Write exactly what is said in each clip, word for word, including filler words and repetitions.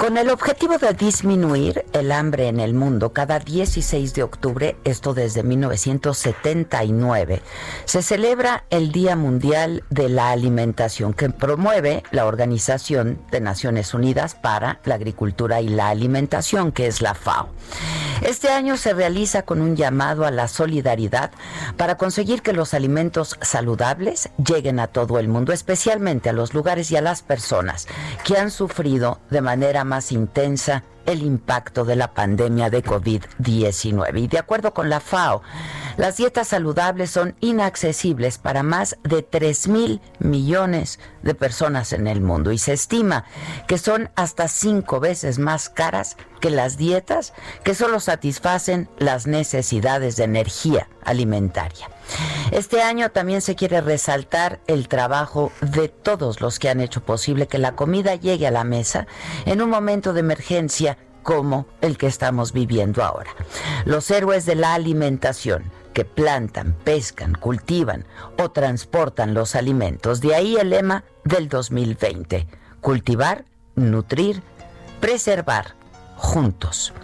Con el objetivo de disminuir el hambre en el mundo, cada dieciséis de octubre, esto desde mil novecientos setenta y nueve, se celebra el Día Mundial de la Alimentación, que promueve la Organización de Naciones Unidas para la Agricultura y la Alimentación, que es la FAO. Este año se realiza con un llamado a la solidaridad para conseguir que los alimentos saludables lleguen a todo el mundo, especialmente a los lugares y a las personas que han sufrido de manera más intensa el impacto de la pandemia de COVID diecinueve. Y de acuerdo con la FAO, las dietas saludables son inaccesibles para más de tres mil millones de personas en el mundo, y se estima que son hasta cinco veces más caras que las dietas que solo satisfacen las necesidades de energía alimentaria. Este año también se quiere resaltar el trabajo de todos los que han hecho posible que la comida llegue a la mesa en un momento de emergencia como el que estamos viviendo ahora. Los héroes de la alimentación que plantan, pescan, cultivan o transportan los alimentos. De ahí el lema del dos mil veinte: cultivar, nutrir, preservar, juntos.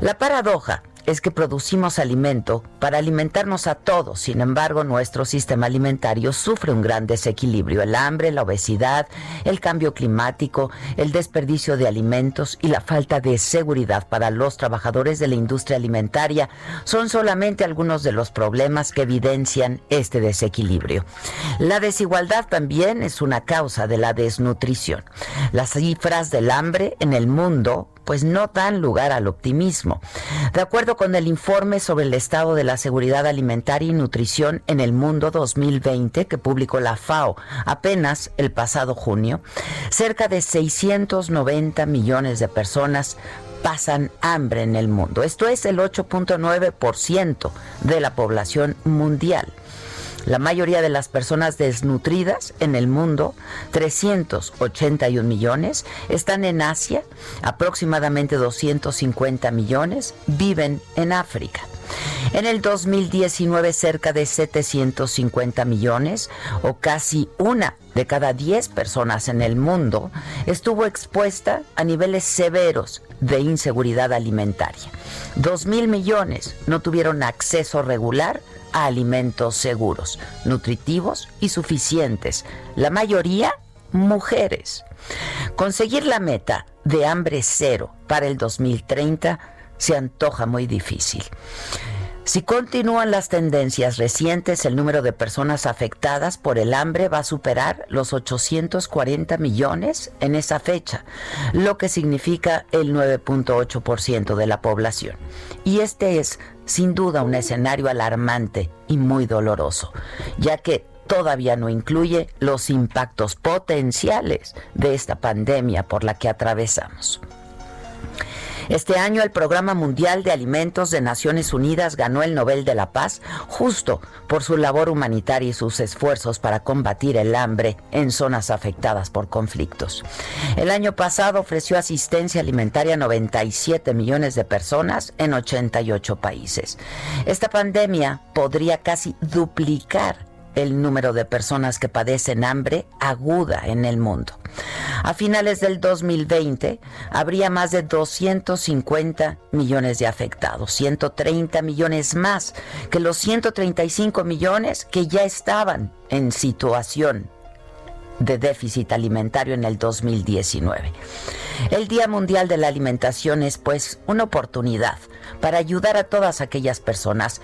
La paradoja es que producimos alimento para alimentarnos a todos. Sin embargo, nuestro sistema alimentario sufre un gran desequilibrio. El hambre, la obesidad, el cambio climático, el desperdicio de alimentos y la falta de seguridad para los trabajadores de la industria alimentaria son solamente algunos de los problemas que evidencian este desequilibrio. La desigualdad también es una causa de la desnutrición. Las cifras del hambre en el mundo pues no dan lugar al optimismo. De acuerdo con el informe sobre el estado de la seguridad alimentaria y nutrición en el mundo dos mil veinte que publicó la FAO apenas el pasado junio, cerca de seiscientos noventa millones de personas pasan hambre en el mundo. Esto es el ocho punto nueve por ciento de la población mundial. La mayoría de las personas desnutridas en el mundo, trescientos ochenta y un millones, están en Asia, aproximadamente doscientos cincuenta millones, viven en África. En el dos mil diecinueve, cerca de setecientos cincuenta millones, o casi una de cada diez personas en el mundo, estuvo expuesta a niveles severos de inseguridad alimentaria. dos mil millones no tuvieron acceso regular a alimentos seguros, nutritivos y suficientes, la mayoría mujeres. Conseguir la meta de hambre cero para el dos mil treinta se antoja muy difícil. Si continúan las tendencias recientes, el número de personas afectadas por el hambre va a superar los ochocientos cuarenta millones en esa fecha, lo que significa el nueve punto ocho por ciento de la población. Y este es, sin duda, un escenario alarmante y muy doloroso, ya que todavía no incluye los impactos potenciales de esta pandemia por la que atravesamos. Este año el Programa Mundial de Alimentos de Naciones Unidas ganó el Nobel de la Paz justo por su labor humanitaria y sus esfuerzos para combatir el hambre en zonas afectadas por conflictos. El año pasado ofreció asistencia alimentaria a noventa y siete millones de personas en ochenta y ocho países. Esta pandemia podría casi duplicar el número de personas que padecen hambre aguda en el mundo. A finales del dos mil veinte habría más de doscientos cincuenta millones de afectados, ciento treinta millones más que los ciento treinta y cinco millones que ya estaban en situación de déficit alimentario en el dos mil diecinueve. El Día Mundial de la Alimentación es, pues, una oportunidad para ayudar a todas aquellas personas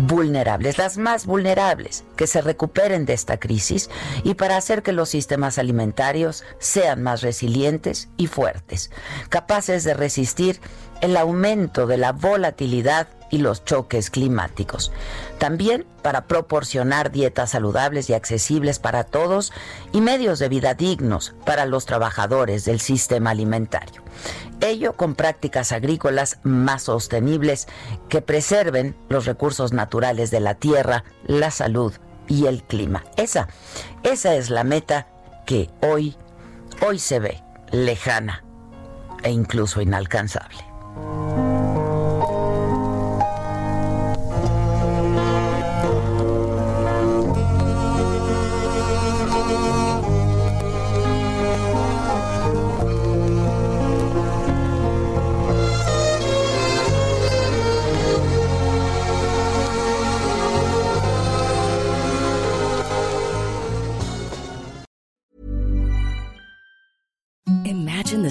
vulnerables, las más vulnerables, que se recuperen de esta crisis y para hacer que los sistemas alimentarios sean más resilientes y fuertes, capaces de resistir el aumento de la volatilidad y los choques climáticos. También para proporcionar dietas saludables y accesibles para todos y medios de vida dignos para los trabajadores del sistema alimentario. Ello con prácticas agrícolas más sostenibles que preserven los recursos naturales de la tierra, la salud y el clima. Esa, esa es la meta que hoy, hoy se ve lejana e incluso inalcanzable. Imagine the